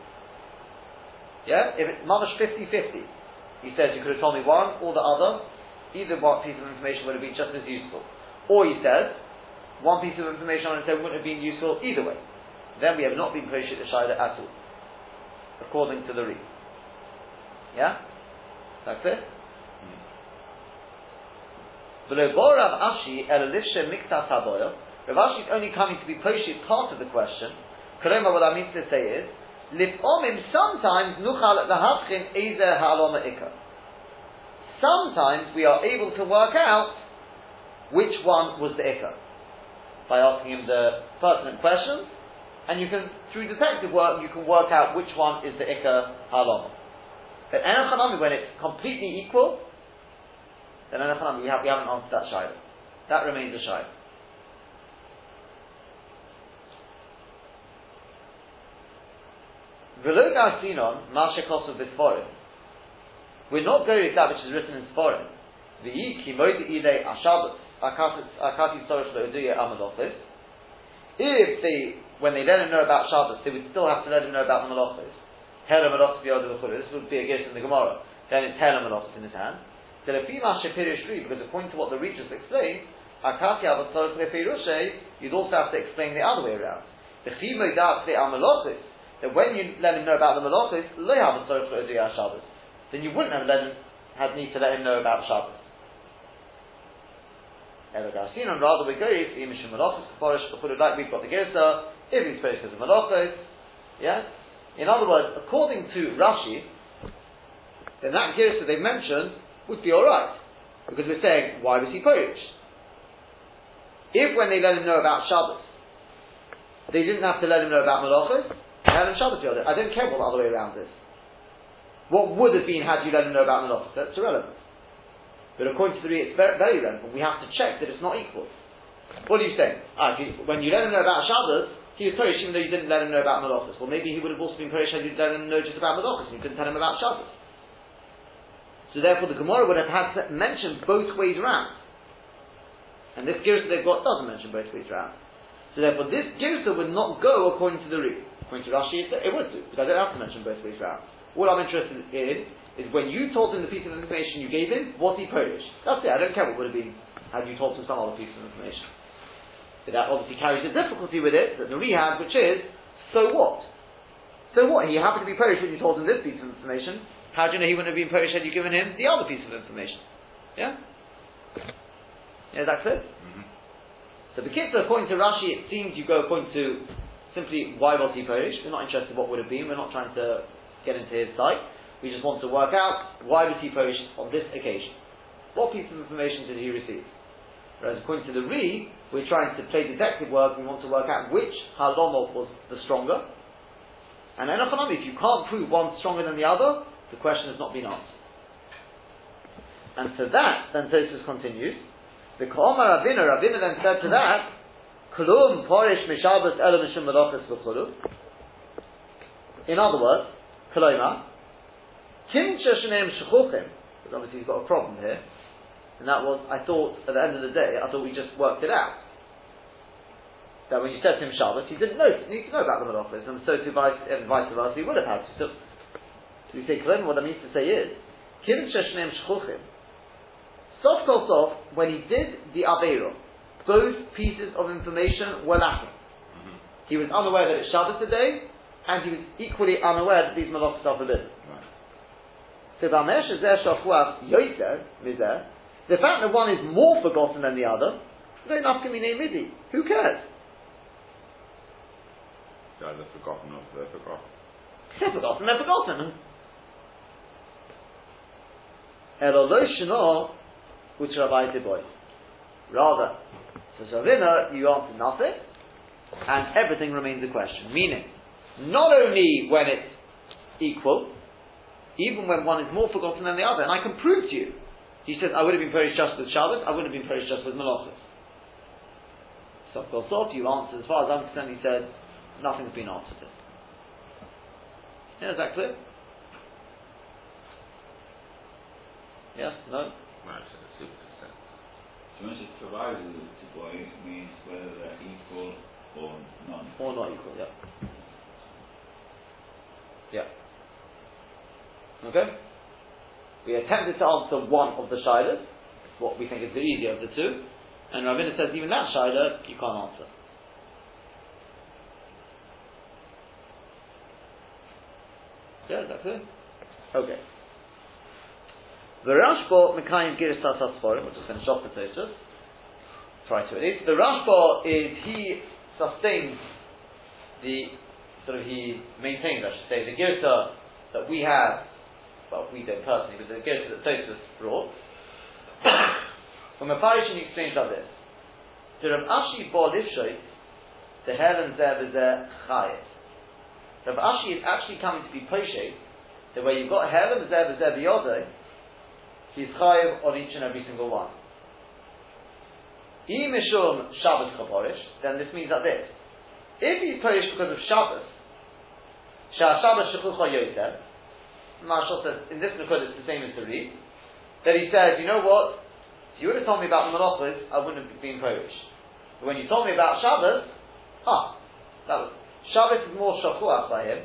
Yeah, if it's mamash fifty-fifty, he says you could have told me one or the other. Either one piece of information would have been just as useful, or he says one piece of information I would have said wouldn't have been useful either way. Then we have not been poshet the shayla at all, according to the Read. Yeah? That's it? Below Bo Rav Ashi el Lifshe Mikta Taboyo, Rav Ashi is only coming to be poshet part of the question. Koloma, what I mean to say is, Lif Omim, sometimes Nuchal Lahatchin Ezer Ha'aloma Ikka. Sometimes we are able to work out which one was the Ikka by asking him the pertinent questions, and you can, through detective work, you can work out which one is the Ikka Ha'aloma. But Enochanami, when it's completely equal, then Enochanami, we, have, we haven't answered that shayla. That remains a shayla. V'lo garsinon, ma'ashekos of B'Sforim. We're not going with that which is written in Sforim. V'yi ki moed ilei ashabos, akati tzorech le'oduye amalachos. If they, when they let him know about Shabbos, they would still have to let him know about the Malachos. This would be a gift in the Gemara. Then it's Hela Malachos in his hand. Because according to what the Read just explained, you'd also have to explain the other way around. that when you let him know about the malachos, then you wouldn't have let him, had need to let him know about Shabbos. Rather, we've got the Gersa, if he's supposed to the malachos, yeah? In other words, according to Rashi, then that Gersa they've mentioned would be alright, because we're saying, why was he poached? If when they let him know about Shabbos, they didn't have to let him know about malachos, they let him Shabbos the other. I don't care what the other way around is. What would have been had you let him know about malachos? That's irrelevant. But according to the Rashba, it's very, very relevant. We have to check that it's not equal. What are you saying? Ah, you, when you let him know about Shabbos, he was Parish even though you didn't let him know about malachos. Well, maybe he would have also been Parish had you let him know just about malachos and you couldn't tell him about Shabbos. So therefore the Gemara would have had to mention both ways around. And this Girsa they've got doesn't mention both ways around. So therefore this Girsa would not go according to the Rashba. According to Rashi, it would do, because I don't have to mention both ways around. All I'm interested in is when you told him the piece of information you gave him, was he Polish? That's it, I don't care what would have been had you told him some other piece of information. So that obviously carries a difficulty with it, that the rehab, which is, so what? So what? He happened to be Polish when you told him this piece of information. How do you know he wouldn't have been Polish had you given him the other piece of information? Yeah? Yeah, that's it. Mm-hmm. So the kids are according to Rashi, it seems you go according to simply, why was he Polish? We're not interested in what would have been, we're not trying to get into his site. We just want to work out, why was he Polish on this occasion? What piece of information did he receive? Whereas according to the Re, we're trying to play detective work, we want to work out which Halomov was the stronger. And Enochanami, if you can't prove one stronger than the other, the question has not been answered. And to that, then Tosfos continues, the Ka'omar Ravina, Ravina then said to that, Klum Porish Mishabas Elo Mishum Malachas V'chulu. In other words, Koloma, Kimcha Shneim Shechuchim, because obviously he's got a problem here, and that was, I thought, at the end of the day, I thought we just worked it out. That when you said to him Shabbos, he didn't know, need to know about the malachos, and so to vice, and vice versa, he would have had to. So, so we say Koloma, what that means to say is, Kimcha Shneim Shechuchim, soft, soft, soft, when he did the Aveiro, both pieces of information were lacking. Mm-hmm. He was unaware that it's Shabbos today, and he was equally unaware that these malachos are forbidden. Right. So, the fact that one is more forgotten than the other, who cares? They're either forgotten or they're forgotten. They're forgotten, they're forgotten. Rather, so Ravina, you answer nothing, and everything remains a question. Meaning, not only when it's equal, even when one is more forgotten than the other, and I can prove to you. He says, I would have been perished just with Shabbos, I would have been perished just with malachos. So, of course, so you answer, as far as I'm concerned, he said, nothing's been answered. Yeah, is that clear? Yes? No? Right, so that's it. So, when it's provided to boy, it means whether they're equal or not equal. Or not equal, yeah. Yeah. Okay? We attempted to answer one of the shilas, what we think is the easier of the two, and Ravina says even that shilah, you can't answer. Yeah, is that clear? Okay. The Rashba Mekayim Girsas HaSforim, we'll just finish off the Tosfos, try to at least. The Rashba is, he sustains the, sort of he maintains, I should say, the Girsa that we have, well, we don't personally, but the Girsa that Tosfos brought, from a parish in exchange like this, to Rav Ashi Bo Livshot, the Helen Zeh V'Zeh Chayet. Rav Ashi is actually coming to be poshet, that where you've got Helen Zeh V'Zeh V'Yodeh, he's Chayev on each and every single one. I Mishum Shabbos Chaporish, then this means like this. If he's perished because of Shabbos, Shabbos Shechucha Yoter, Maharshal says, in this Nukod it's the same as the Reed, that he says, you know what, if you would have told me about the malachos, I wouldn't have been perished. But when you told me about Shabbos, ah, that was, Shabbos is more Shechuach by him,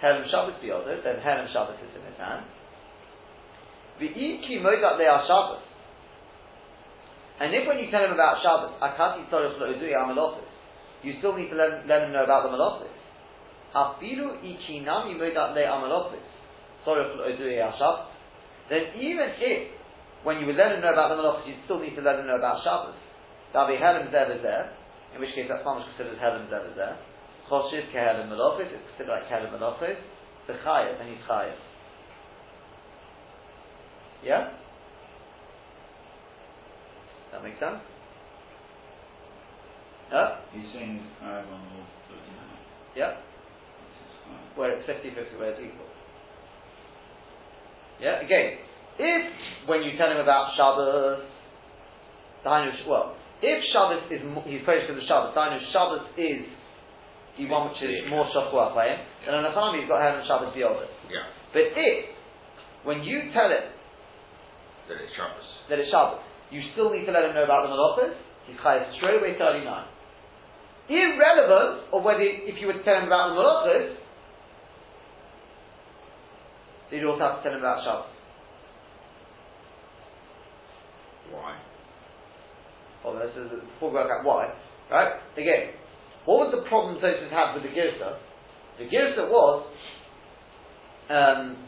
Helem Shabbos B'yoder, then Helem Shabbos is in his hand. V'i ki modat le'a Shabbos. And if when you tell him about Shabbos, Akati Torah Shlo'odui HaMalachos, you still need to let, let him know about the malachos. Then even if, when you would let him know about the Malachos, you still need to let him know about Shabbos. That'll be Helim Zerah there, in which case that's not much considered Helim Zerah there. Choshiv Kehelim Malachos, it's considered like Kehelim Malachos. The Chayav, and he's Chayav. Yeah? That makes sense? No? He's saying it's Chayav on all thirty-nine. Yeah? Where it's fifty-fifty, where it's equal. Yeah, again, if when you tell him about Shabbos, well, if Shabbos is he's praised for the Shabbos, Shabbos is the one which is more Shavuot by him, then on the time he's got Heaven Shabbos beyond it. Yeah. But if when you tell him that it's Shabbos, that it's Shabbos, you still need to let him know about the Malachos. He's chayav straight away thirty-nine, irrelevant of whether if you would tell him about the Malachos. So you'd also have to tell him about Shabbos. Why? Well, this is before we work out why, right? Again, what was the problem Tosfos had with the Girsa? The Girsa was um,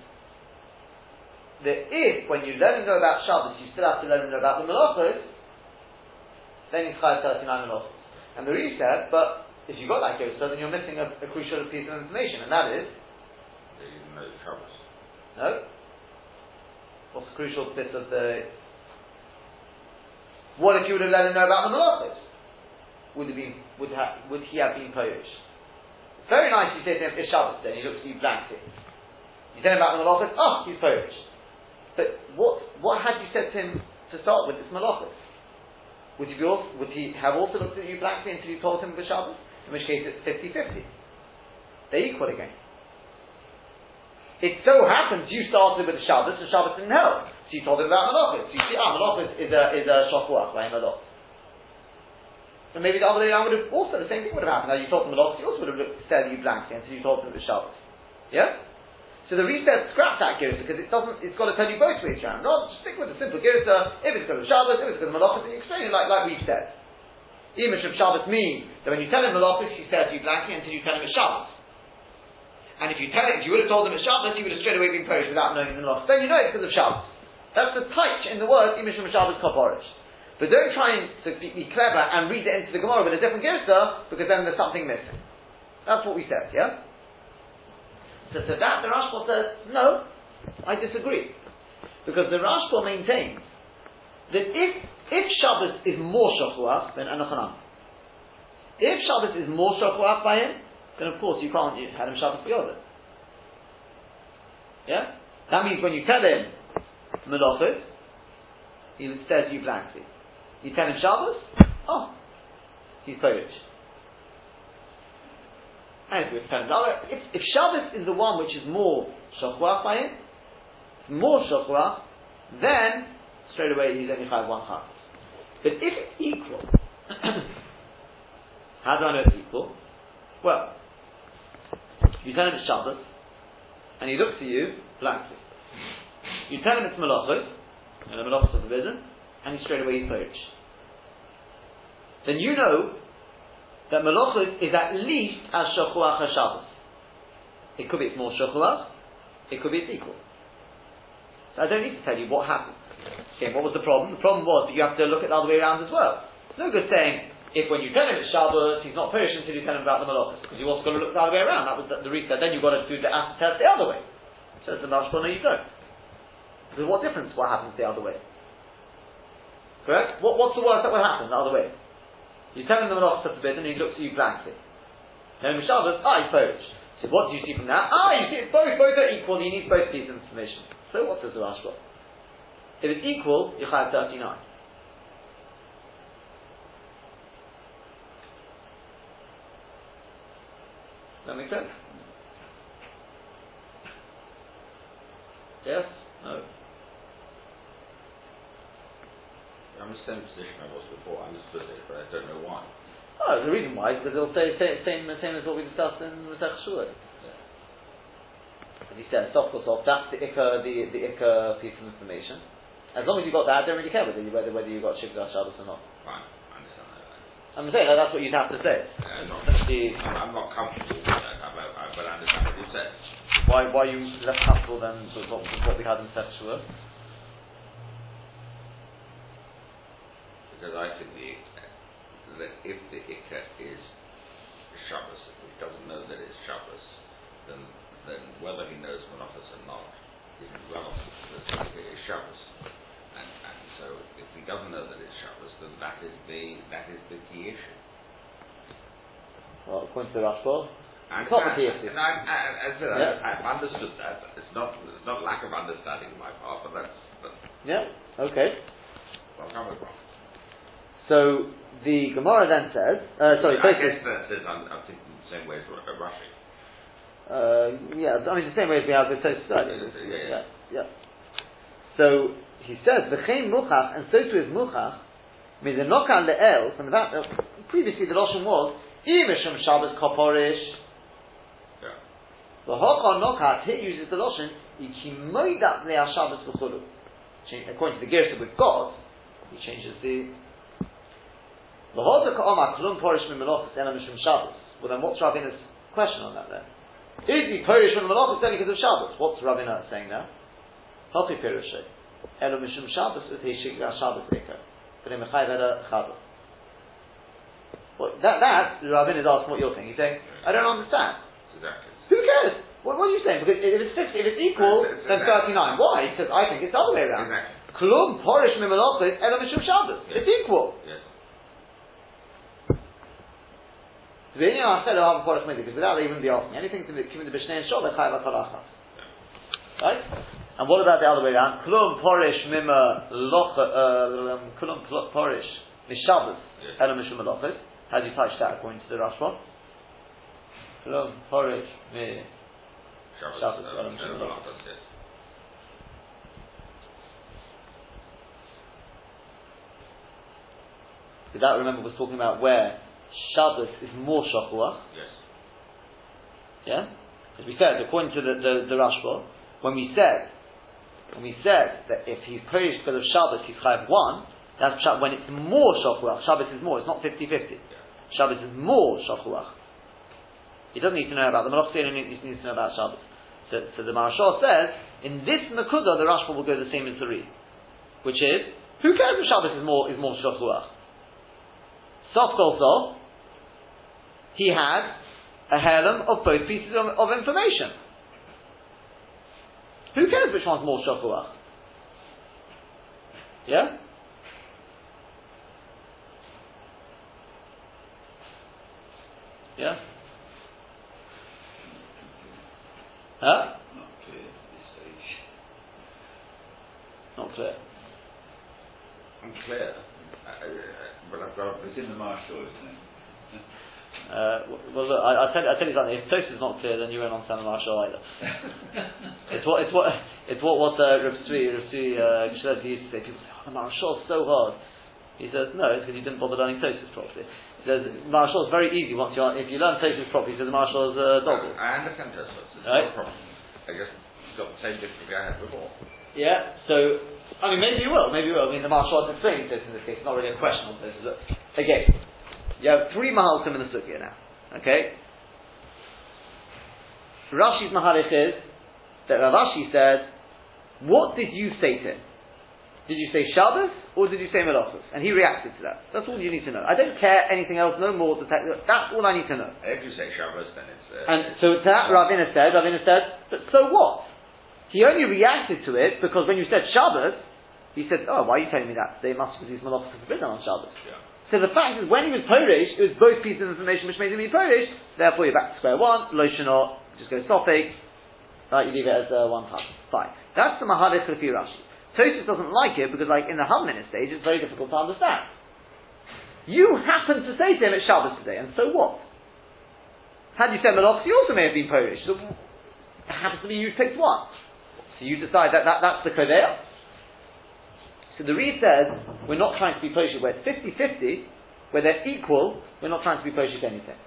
that if, when you let him know about Shabbos, you still have to let him know about the Malachos, then he's chayav thirty-nine Malachos. And the Rishon said, but if you've got that Girsa, then you're missing a, a crucial piece of information, and that is that you didn't know the Shabbos. No? What's the crucial bit of the... What if you would have let him know about the Malachos? Would he, been, would ha, would he have been Polish? It's very nice you say to him, it's Shabbos, then he looks at you blankly. You tell him about the Malachos, oh, he's Polish. But what what had you said to him to start with, this Malachos? Would he, be also, would he have also looked at you blankly until you told him the Shabbos? In which case it's fifty-fifty. They're equal again. It so happens you started with the Shabbos and Shabbos didn't help. So you told him about Malachos. You see, ah, Malachos is a, is a Shavuot by him a lot. And maybe the other day I would have also, the same thing would have happened. Now you told him Malachos, he also would have looked stared at you blankly until you told him it was Shabbos. Yeah? So the Rishon scrapped that Girsa because it doesn't, it's got to tell you both ways around. Not just stick with the simple Girsa. If it's because of Shabbos, if it's because of Malachos, then you explain it like, like we've said. The image of Shabbos means that when you tell him Malachos, he stares at you blankly until you tell him it's Shabbos. And if you tell him, if you would have told him it's Shabbos, he would have straight away been perished without knowing the loss. Then you know it's because of Shabbos. That's the touch in the word, Imishim Shabbos Koporish. But don't try and, to be, be clever and read it into the Gemara with a different Gersa, because then there's something missing. That's what we said, yeah? So to that, the Rashba says, no, I disagree. Because the Rashba maintains that if, if Shabbos is more Shavuot, then Anachanam. If Shabbos is more Shavuot by him, then of course you can't you had him Shabbos beyond. Yeah? That means when you tell him Malachos, he stares you blankly. You tell him Shabbos, oh, he's Polish. And if we tell him if, if Shabbos is the one which is more Shavuot by him, it's more Shavuot, then straight away he's only chayav one chassid. But if it's equal, how do I know it's equal? Well, you tell him it's Shabbos, and he looks at you blankly. You tell him it's Malachos, and the Malachos have arisen, and he straight away is Polish. Then you know that Malachos is at least as Shachuach as Shabbos. It could be it's more Shachuach, it could be it's equal. So I don't need to tell you what happened. Okay, what was the problem? The problem was that you have to look at the other way around as well. It's no good saying, if when you tell him it's Shabbos, he's not Polish until you tell him about the Malachos, because you've also got to look the other way around. That was the, the reason. Then you've got to do the acid test the other way. So it's a Mashal, no, you don't. Because what difference what happens the other way? Correct? What, what's the worst that will happen the other way? You tell him the Malachos are forbidden, and he looks at you blankly. Tell him it's Shabbos, ah, he's Polish. So what do you see from that? Ah, you see it's both, both are equal, and you need both pieces of information. So what does the Mashal? If it's equal, you have thirty-nine. That make sense? Yes? No? I'm in the same position I was before. I understood it, but I don't know why. Oh, the reason why is because it'll say the same, same as what we discussed in the Masech Shavuot. Yeah. As he said, Tosfos, that's the ikka, the, the ikka piece of information. As long as you got that, I don't really care whether you, whether, whether you got Shiv'ah Shabbos or not. Right. I'm saying that that's what you'd have to say. Yeah, not, the, I'm, I'm not comfortable with that. I've, I've but I understand what you said. Why, why are you less comfortable than sort of what, what we had in steps were? Because I think the, that if the Ikka is Shabbos, if he doesn't know that it's Shabbos, then then whether he knows Monophos or not, he can run off that it is Shabbos. And, and so if he doesn't know that it's Shabbos, then that is the, that is the key issue. Well, according to Rashba, it's not the key issue. And I, I, I, I, yeah. I, I've understood that. It's not, it's not lack of understanding on my part, but that's... that's yeah, okay. Well, I'm coming from. So, the Gemara then says, uh, sorry, I guess that says, I'm, I'm thinking the same way as uh, Rashi. Uh, yeah, I mean, the same way as we have with Tosfos. Yeah, yeah, yeah. yeah. So, he says, V'chein muchach, and so too is muchach, mizenoka le'el, from that, uh, previously the Lashon was, imishum Shabbos kaporish. Yeah. V'hocha nokat, here uses the Lashon, ikimoidat le'a Shabbos v'chulu. According to the Gersa we've got, he changes the... Well, then what's Ravina's question on that then? Is he Porish from Malachis only because of Shabbos? What's Ravina saying now? Happy Pirushay. Elo Mishum Shabbos with Hishik Shabbos Ikar. That, that, Ravina is asking what you're saying. He's saying, I don't understand. Exactly. Who cares? What, what are you saying? Because if it's, six, if it's equal, it's then exactly. thirty-nine. Why? He says, I think it's the other way around. Klum Porish from Malachis, Elo Mishum Shabbos. It's equal. Yes. Because without even be asking anything to the Kim the Bishne and Shah, right? And what about the other way around? Klum Porish Mima Locha um Klum Porish Mishabas Elamishum Lochis. How do you touch that according to the Rashba? Klum Porish Mi Shabbos Elamishum Lochis. Did that remember was talking about where Shabbos is more shachuach. Yes. Yeah? As we said, according to the, the, the Rashba, when we said, when we said that if he's praised because of Shabbos, he's chayav one, that's when it's more shachuach. Shabbos is more, it's not fifty-fifty. Yeah. Shabbos is more shachuach. He doesn't need to know about the Malachos, he just needs to know about Shabbos. So, so the Maharshal says, in this Nakuda, the Rashba will go the same as the Reed. Which is, who cares if Shabbos is more, is more shachuach? Soft also, he had a heirloom of both pieces of, of information. Who cares which one's more shachuach? Yeah? Yeah? Huh? Not clear at this stage. Not clear. Unclear. But I've got it's in the Maharshal, isn't it? Uh, well, look, I, I tell you, I tell you something. If Tosfos is not clear, then you won't understand the Maharshal either. it's what it's what it's what what uh, Rav Sri Rav Sri uh, used to say. People say, "Oh, the Maharshal's so hard." He says, "No, it's because you didn't bother learning Tosfos properly." He says, "Maharshal's very easy once you if you learn Tosfos properly." So the Maharshal's uh, doggle. I understand Tosfos. It's right? Not a problem. I guess it's got the same difficulty I had before. Yeah. So I mean, maybe you will. Maybe you will. I mean, the Maharshal has explained this in this case. It's not really a question on this. Again. You have three mahalchim in the sugya now. Okay? Rashi's mahalach is that Rav Ashi said, what did you say to him? Did you say Shabbos or did you say Melachos? And he reacted to that. That's all you need to know. I don't care anything else, no more. That's all I need to know. If you say Shabbos, then it's... Uh, and it's so to that Ravina said, Ravina said, but so what? He only reacted to it because when you said Shabbos, he said, oh, why are you telling me that? They must have used Melachos forbidden on Shabbos. Yeah. So the fact is, when he was Porish, it was both pieces of information which made him be Porish, therefore you're back to square one, Loshonot, just go Sophic, right, you leave it as uh, one time. Fine. That's the Mahalach Lefi Rashi. Tosfos doesn't like it because, like, in the Halminah stage, it's very difficult to understand. You happened to say to him at Shabbos today, and so what? Had you said Melachos, you also may have been Porish. So it happens to be you picked one. So you decide that, that that's the Kodeah. So the Reed says, we're not trying to be Poshet where it's fifty-fifty, where they're equal, we're not trying to be Poshet anything.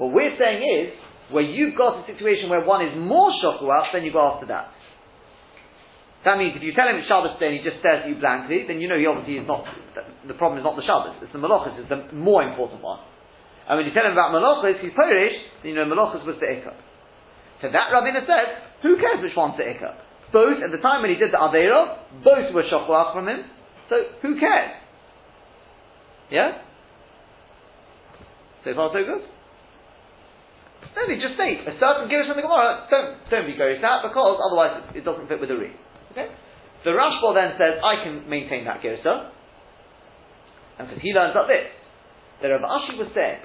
What we're saying is, where you've got a situation where one is more Shachuach, then you go after that. That means if you tell him it's Shabbos today and he just stares at you blankly, then you know he obviously is not, the problem is not the Shabbos, it's the Melachos, it's the more important one. And when you tell him about Melachos, he's Porish, then you know Melachos was the Ikar. To that Ravina says, who cares which one's the Ikka? Both, at the time when he did the Aveira, both were Shochlah from him, so who cares? Yeah? So far so good? Let me just say, a certain Girish in the Gemara, don't, don't be Girish that, because otherwise it, it doesn't fit with the Reed. Okay? The Rashba then says, I can maintain that Girsa. And because he learns like this, that Rav Ashi was saying,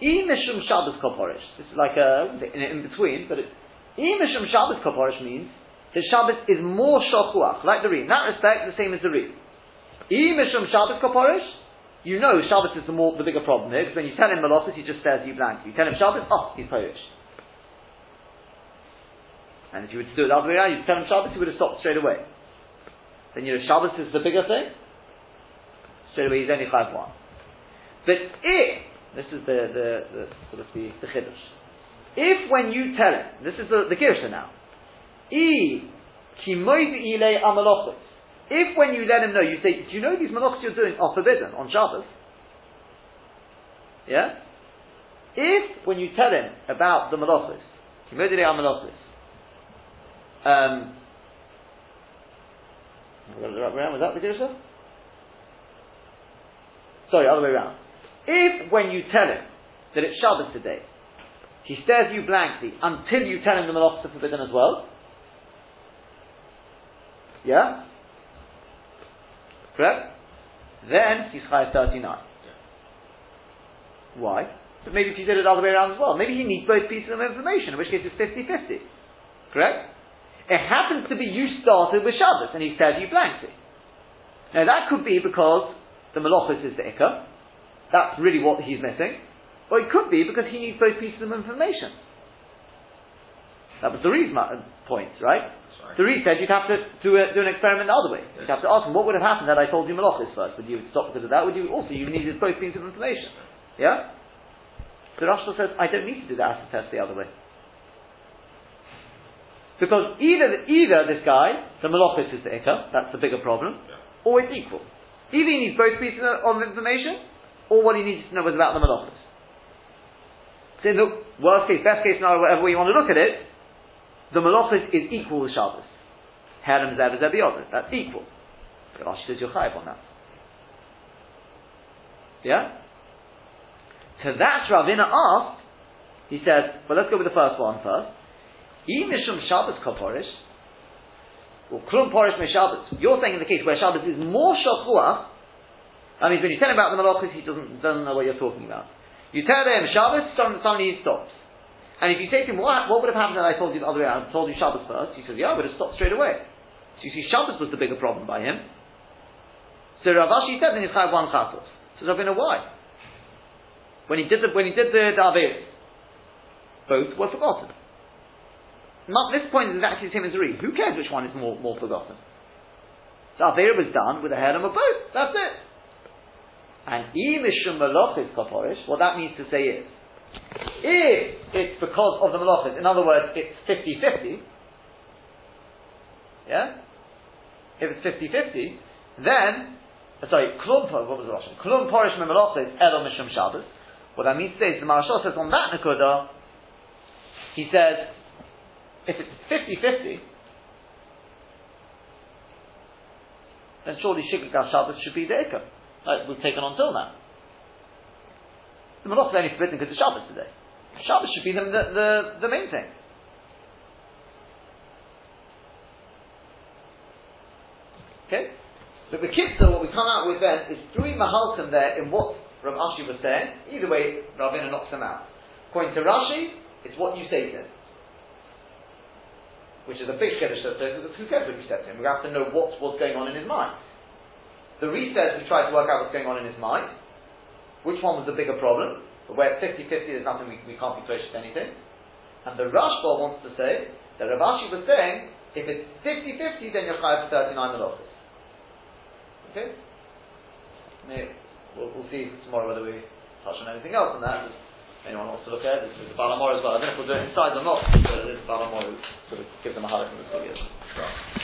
E Mishum Shabbos Koporish. This is like a, in, in between, but it's, E Mishum Shabbos Koporish means that Shabbos is more Shochuach, like the Reed. In that respect, the same as the Reed. E Mishum Shabbos Koporish, you know Shabbos is the more the bigger problem here, because when you tell him Melachos, he just stares at you blankly. You tell him Shabbos, oh, he's Polish. And if you were to do it the other way around, you tell him Shabbos, he would have stopped straight away. Then you know Shabbos is the bigger thing. Straight away he's only five one. But if this is the, the, the sort of the, the chiddush, if when you tell him, this is the, the Girsha now, E kimoy ile amalachos. If when you let him know, you say, do you know these malachos you're doing are forbidden on Shabbos? Yeah? If when you tell him about the malachos, kimoy ile amalachos, um, was that the Girsha? Sorry, other way around. If, when you tell him that it's Shabbos today, he stares you blankly until you tell him the malachos are forbidden as well, yeah? Correct? Then he's chayav thirty-nine. Why? But maybe if you did it the other way around as well, maybe he needs both pieces of information, in which case it's fifty-fifty. Correct? It happens to be you started with Shabbos and he stared you blankly. Now that could be because the malachos is the ikka. That's really what he's missing. Or it could be because he needs both pieces of information. That was the Reed's point, right? Sorry. The Reed said you'd have to do, a, do an experiment the other way. Yes. You'd have to ask him, what would have happened had I told you malachos first? Would you stop because of that? Would you also, you needed both pieces of information. Yeah? So Rashba says, I don't need to do the acid test the other way. Because either, either this guy, the malachos is the ikka, that's the bigger problem, yeah. Or it's equal. Either he needs both pieces of information, or what he needs to know is about the malachos. So in the worst case, best case scenario, whatever way you want to look at it, the malachos is equal to Shabbos. Herem zev zev yodah. That's equal. So Rashi says you're chayav on that. Yeah? To that Ravina asked, he says, well, let's go with the first one first. E mishum Shabbos koporish, or klum porish me Shabbos. You're saying in the case where Shabbos is more shochuach, I mean, when you tell him about the malachos, he doesn't, doesn't know what you're talking about. You tell him Shabbos, suddenly he stops. And if you say to him, what, what would have happened if I told you the other way around? I told you Shabbos first. He says, yeah, I would have stopped straight away. So you see, Shabbos was the bigger problem by him. So Rav Ashi said, then he's chayav one chatos. So Rav Ashi, why? When he did the, when he did the, the averis, both were forgotten. Not, this point is exactly the same as Reed. Who cares which one is more, more forgotten? The averis was done with a head on a boat. That's it. And imishum malachos kaporish, what that means to say is, if it's because of the malachos, in other words, it's fifty-fifty, yeah? If it's fifty-fifty, then, sorry, klum, what was the Russian? Klum porish me malachos elo mishum Shabbos. What that means to say is, the Maharshal says on that nekuda, he says, if it's fifty-fifty, then surely shikikah Shabbos should be the ikka. Like we've taken on till now. The malachos is only forbidden because it's Shabbos today. Shabbos should be the, the, the, the main thing. Okay? So the kitzur, what we come out with then, is three mahalkim there in what Rav Ashi was saying. Either way, Ravina knocks them out. According to Rashi, it's what you say to him. Which is a big chiddush, so who cares what you said to him? We have to know what was going on in his mind. The research, we tried to work out what's going on in his mind. Which one was the bigger problem? But where it's fifty-fifty, there's nothing, we, we can't be close to anything. And the Rashba wants to say that Rav Ashi was saying, if it's fifty-fifty, then you're chayav thirty-nine malachos. Okay? Maybe, we'll, we'll see tomorrow whether we touch on anything else on that. If anyone wants to look at it, there's a Baal HaMaor as well. I don't know if we'll do it inside or not, but there's a Baal HaMaor who sort of gives them a halakha in the studio.